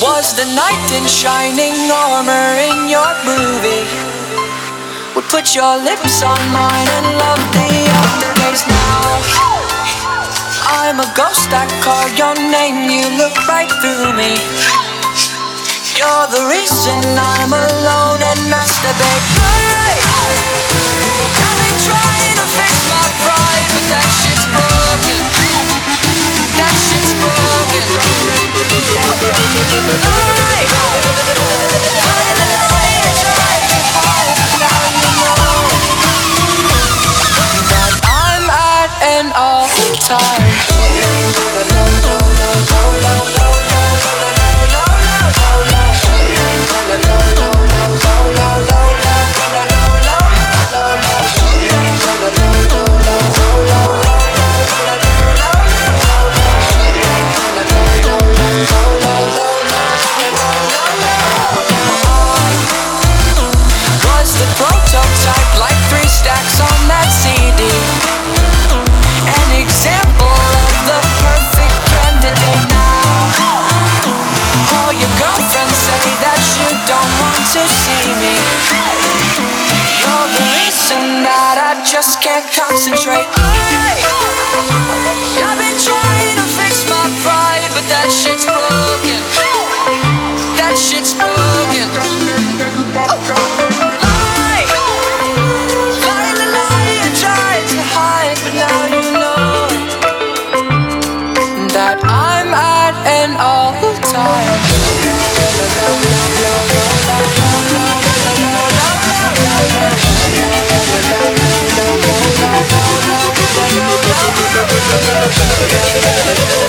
Was the knight in shining armor in your movie? Would put your lips on mine and love the other days now. I'm a ghost, I call your name, you look right through me. You're the reason I'm alone and masturbate. Right. I've been trying to fix my pride, but that shit's broken. That shit's broken. Right. Find a way to try to hide without me alone. But I'm at an all-time. Concentrate. I've been trying to fix my pride, but that shit's broken. That shit's broken. We'll be right back.